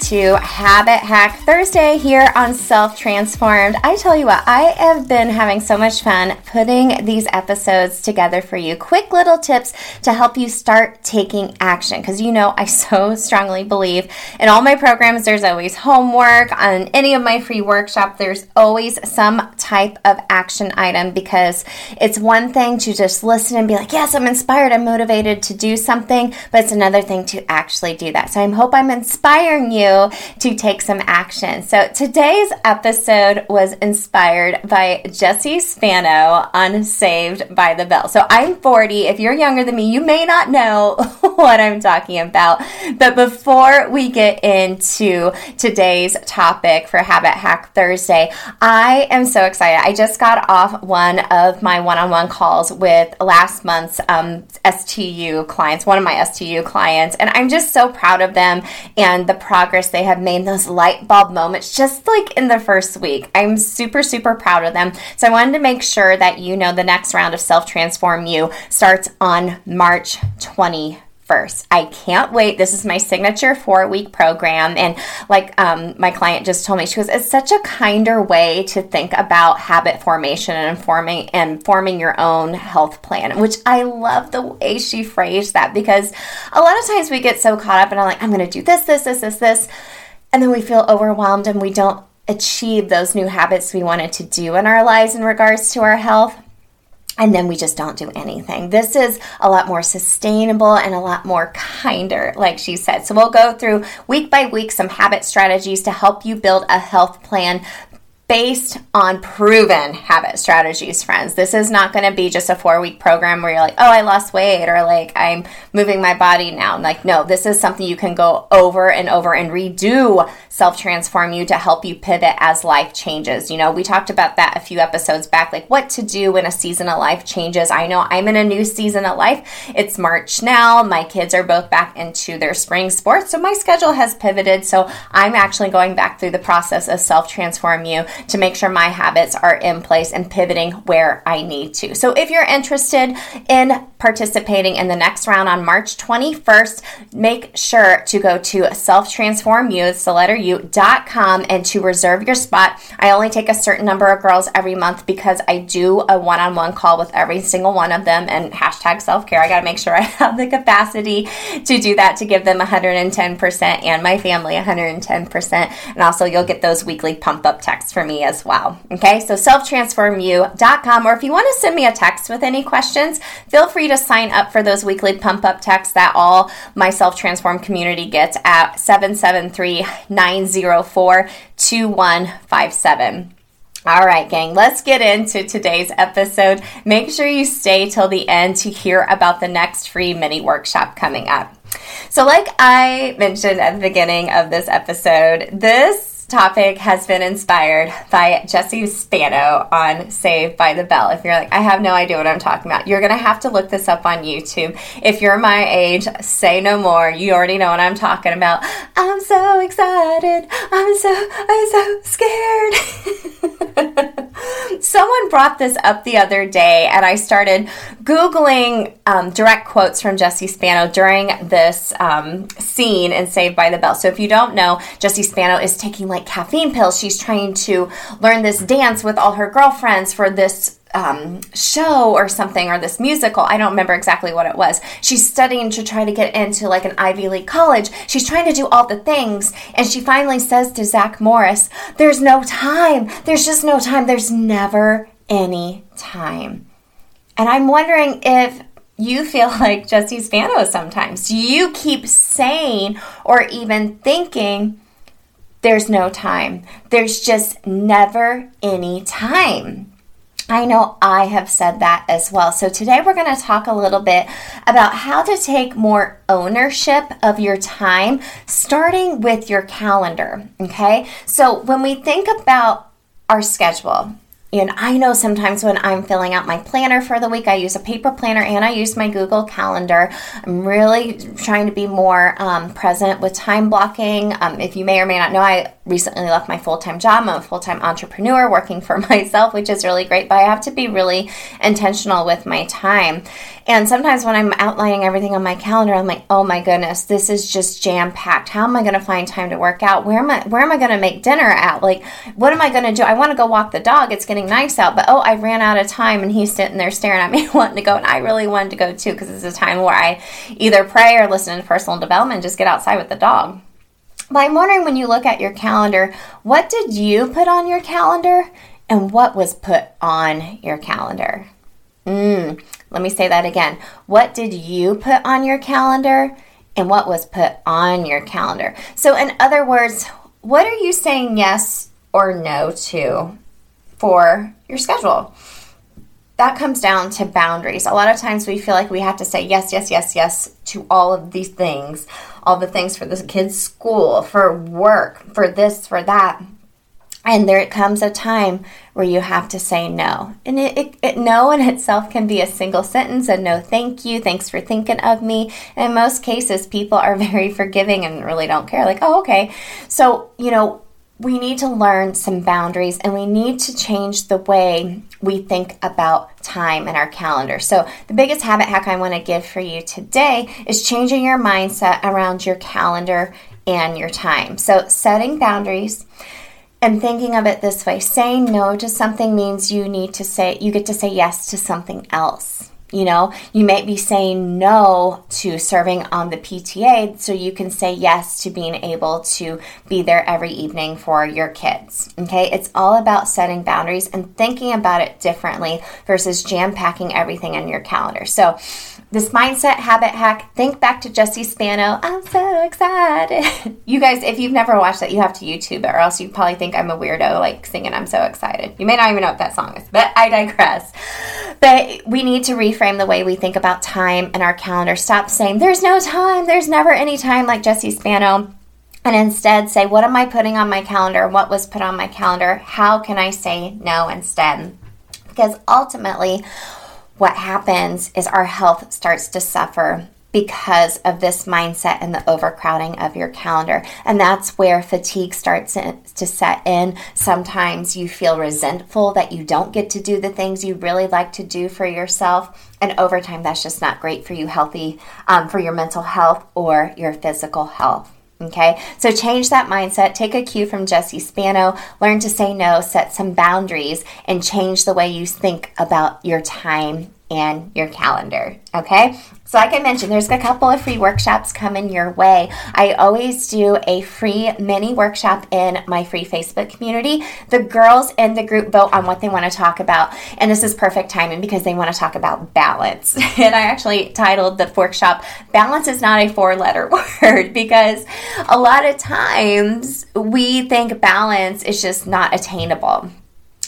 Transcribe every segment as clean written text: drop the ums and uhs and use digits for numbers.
to Habit Hack Thursday here on Self Transformed. I tell you what, I have been having so much fun putting these episodes together for you. Quick little tips to help you start taking action, because you know I so strongly believe in all my programs there's always homework. On any of my free workshops, there's always some type of action item, because it's one thing to just listen and be like, yes, I'm inspired, I'm motivated to do something, but it's another thing to actually do that. So I hope I'm inspiring you to take some action. So today's episode was inspired by Jessie Spano on Saved by the Bell. So I'm 40. If you're younger than me, you may not know what I'm talking about. But before we get into today's topic for Habit Hack Thursday, I am so excited. I just got off one of my one-on-one calls with last month's STU clients, one of my STU clients, and I'm just so proud of them and the progress they have made, those light bulb moments just like in the first week. I'm super, super proud of them. So I wanted to make sure that you know the next round of Self Transform U starts on March 20th. I can't wait. This is my signature 4-week program. And like my client just told me, she goes, it's such a kinder way to think about habit formation and forming your own health plan, which I love the way she phrased that, because a lot of times we get so caught up and I'm like, I'm going to do this. And then we feel overwhelmed and we don't achieve those new habits we wanted to do in our lives in regards to our health. And then we just don't do anything. This is a lot more sustainable and a lot more kinder, like she said. So we'll go through week by week some habit strategies to help you build a health plan based on proven habit strategies, friends. This is not going to be just a 4-week program where you're like, oh, I lost weight, or like, I'm moving my body now. I'm like, no, this is something you can go over and over and redo Self Transform U to help you pivot as life changes. You know, we talked about that a few episodes back, like what to do when a season of life changes. I know I'm in a new season of life. It's March now. My kids are both back into their spring sports, so my schedule has pivoted. So I'm actually going back through the process of Self Transform U to make sure my habits are in place and pivoting where I need to. So if you're interested in participating in the next round on March 21st, make sure to go to selftransformu.com and to reserve your spot. I only take a certain number of girls every month because I do a one-on-one call with every single one of them, and hashtag self-care. I got to make sure I have the capacity to do that, to give them 110% and my family 110%. And also you'll get those weekly pump-up texts from me as well. Okay, so selftransformu.com, or if you want to send me a text with any questions, feel free to sign up for those weekly pump-up texts that all my Self Transform community gets at 773-904-2157. All right, gang, let's get into today's episode. Make sure you stay till the end to hear about the next free mini workshop coming up. So like I mentioned at the beginning of this episode, this topic has been inspired by Jessie Spano on Saved by the Bell. If you're like, I have no idea what I'm talking about, you're going to have to look this up on YouTube. If you're my age, say no more. You already know what I'm talking about. I'm so excited. I'm so scared. Someone brought this up the other day, and I started Googling direct quotes from Jessie Spano during this scene in Saved by the Bell. So if you don't know, Jessie Spano is taking like caffeine pills. She's trying to learn this dance with all her girlfriends for this show or something, or this musical. I don't remember exactly what it was. She's studying to try to get into like an Ivy League college. She's trying to do all the things, and she finally says to Zach Morris, there's no time. There's just no time. There's never any time. And I'm wondering if you feel like Jessie Spano sometimes. Do you keep saying or even thinking, there's no time? There's just never any time. I know I have said that as well. So today we're going to talk a little bit about how to take more ownership of your time, starting with your calendar, okay? So when we think about our schedule, and I know sometimes when I'm filling out my planner for the week, I use a paper planner and I use my Google Calendar. I'm really trying to be more present with time blocking. If you may or may not know, I recently left my full-time job. I'm a full-time entrepreneur working for myself, which is really great, but I have to be really intentional with my time. And sometimes when I'm outlining everything on my calendar, I'm like, oh my goodness, this is just jam-packed. How am I going to find time to work out? Where am I going to make dinner at? Like, what am I going to do? I want to go walk the dog. It's getting nice out, but oh, I ran out of time, and he's sitting there staring at me wanting to go, and I really wanted to go too, because it's a time where I either pray or listen to personal development, just get outside with the dog. But I'm wondering, when you look at your calendar, what did you put on your calendar, and what was put on your calendar? Let me say that again. What did you put on your calendar, and what was put on your calendar? So in other words, what are you saying yes or no to for your schedule? That comes down to boundaries. A lot of times we feel like we have to say yes, yes, yes, yes to all of these things, all the things for the kids' school, for work, for this, for that. And there comes a time where you have to say no. And it no in itself can be a single sentence, a no thank you, thanks for thinking of me. And in most cases, people are very forgiving and really don't care. Like, oh, okay. So, you know, we need to learn some boundaries, and we need to change the way we think about time in our calendar. So the biggest habit hack I want to give for you today is changing your mindset around your calendar and your time. So setting boundaries and thinking of it this way. Saying no to something means you get to say yes to something else. You know, you might be saying no to serving on the PTA so you can say yes to being able to be there every evening for your kids, okay? It's all about setting boundaries and thinking about it differently versus jam-packing everything in your calendar. So This mindset habit hack, think back to Jessie Spano. I'm so excited. You guys, if you've never watched that, you have to YouTube it, or else you probably think I'm a weirdo, like singing I'm so excited. You may not even know what that song is, but I digress. But we need to reframe the way we think about time and our calendar. Stop saying, there's no time, there's never any time, like Jessie Spano. And instead say, what am I putting on my calendar? What was put on my calendar? How can I say no instead? Because ultimately, what happens is our health starts to suffer because of this mindset and the overcrowding of your calendar. And that's where fatigue starts to set in. Sometimes you feel resentful that you don't get to do the things you really like to do for yourself. And over time, that's just not great for you, healthy, for your mental health or your physical health. Okay, so change that mindset. Take a cue from Jessie Spano. Learn to say no, set some boundaries, and change the way you think about your time and your calendar. Okay, so like I mentioned, there's a couple of free workshops coming your way. I always do a free mini workshop in my free Facebook community. The girls in the group vote on what they want to talk about, and this is perfect timing because they want to talk about balance. And I actually titled the workshop, Balance is Not a Four-Letter Word, because a lot of times we think balance is just not attainable.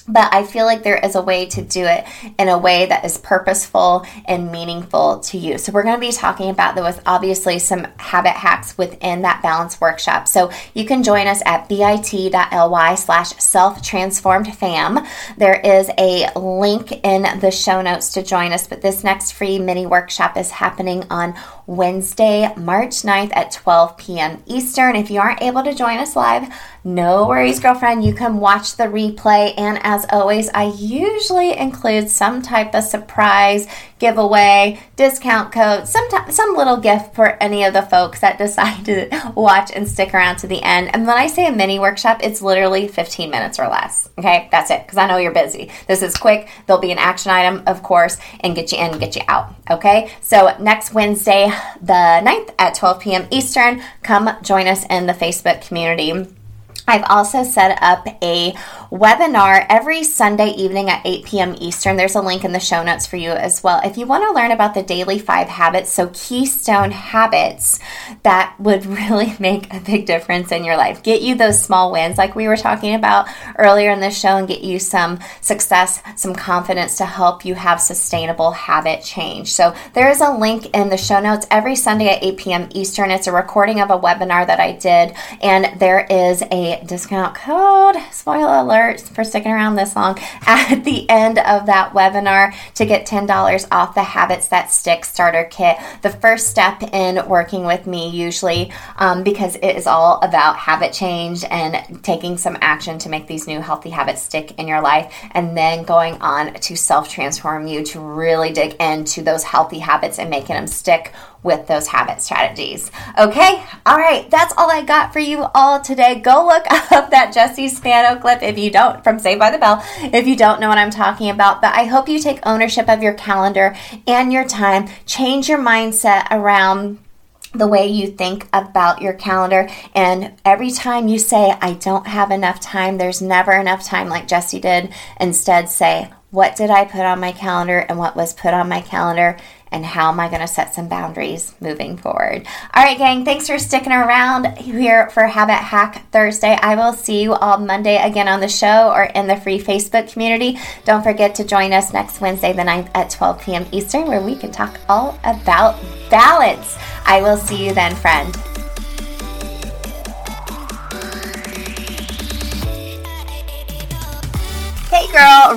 But I feel like there is a way to do it in a way that is purposeful and meaningful to you. So we're going to be talking about, there was obviously some habit hacks within that balance workshop. So you can join us at bit.ly/self-transformed fam. There is a link in the show notes to join us. But this next free mini workshop is happening on Wednesday, March 9th at 12 p.m. Eastern. If you aren't able to join us live, no worries, girlfriend. You can watch the replay. And as always, I usually include some type of surprise, giveaway, discount code, some little gift for any of the folks that decide to watch and stick around to the end. And when I say a mini workshop, it's literally 15 minutes or less. Okay, that's it, because I know you're busy. This is quick. There'll be an action item, of course, and get you in, get you out. Okay, so next Wednesday, the 9th at 12 p.m. Eastern, come join us in the Facebook community. I've also set up a webinar every Sunday evening at 8 p.m. Eastern. There's a link in the show notes for you as well. If you want to learn about the Daily 5 Habits, so keystone habits that would really make a big difference in your life, get you those small wins like we were talking about earlier in the show, and get you some success, some confidence to help you have sustainable habit change. So there is a link in the show notes every Sunday at 8 p.m. Eastern. It's a recording of a webinar that I did, and there is a discount code, spoiler alert for sticking around this long, at the end of that webinar to get $10 off the Habits That Stick Starter Kit, the first step in working with me usually, because it is all about habit change and taking some action to make these new healthy habits stick in your life, and then going on to Self Transform U to really dig into those healthy habits and making them stick with those habit strategies. Okay, all right, that's all I got for you all today. Go look up that Jessie Spano clip if you don't, from Saved by the Bell, if you don't know what I'm talking about. But I hope you take ownership of your calendar and your time. Change your mindset around the way you think about your calendar. And every time you say, I don't have enough time, there's never enough time, like Jessie did, instead say, what did I put on my calendar, and what was put on my calendar, and how am I going to set some boundaries moving forward? All right, gang, thanks for sticking around here for Habit Hack Thursday. I will see you all Monday again on the show or in the free Facebook community. Don't forget to join us next Wednesday, the 9th at 12 p.m. Eastern, where we can talk all about balance. I will see you then, friend. Hey girl,